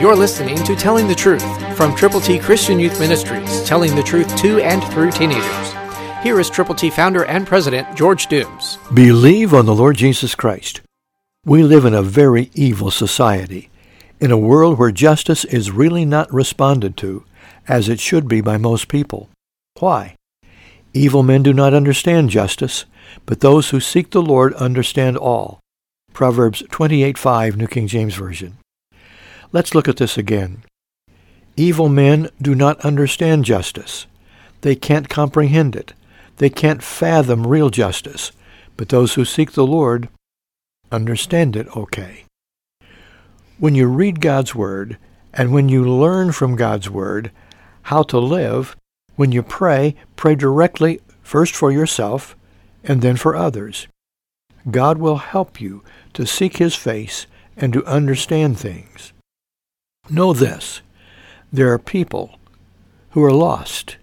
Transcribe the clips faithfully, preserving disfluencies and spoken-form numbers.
You're listening to Telling the Truth from Triple T Christian Youth Ministries, telling the truth to and through teenagers. Here is Triple T founder and president, George Dooms. Believe on the Lord Jesus Christ. We live in a very evil society, in a world where justice is really not responded to, as it should be by most people. Why? Evil men do not understand justice, but those who seek the Lord understand all. Proverbs twenty-eight five, New King James Version. Let's look at this again. Evil men do not understand justice. They can't comprehend it. They can't fathom real justice. But those who seek the Lord understand it okay. When you read God's Word, and when you learn from God's Word how to live, when you pray, pray directly first for yourself and then for others. God will help you to seek His face and to understand things. Know this, there are people who are lost.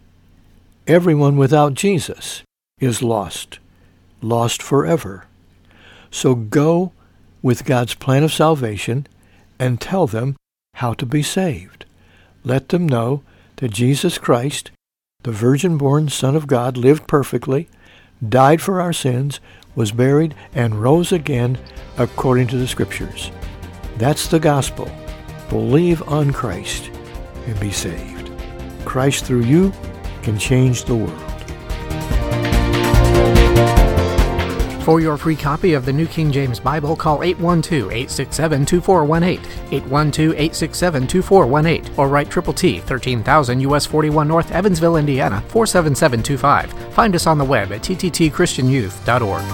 Everyone without Jesus is lost, lost forever. So go with God's plan of salvation and tell them how to be saved. Let them know that Jesus Christ, the virgin-born Son of God, lived perfectly, died for our sins, was buried, and rose again according to the Scriptures. That's the gospel. Believe on Christ and be saved. Christ through you can change the world. For your free copy of the New King James Bible, call eight one two, eight six seven, two four one eight, eight one two, eight six seven, two four one eight, or write Triple T, thirteen thousand U S forty-one North, Evansville, Indiana, four seven seven two five. Find us on the web at triple t christian youth dot org.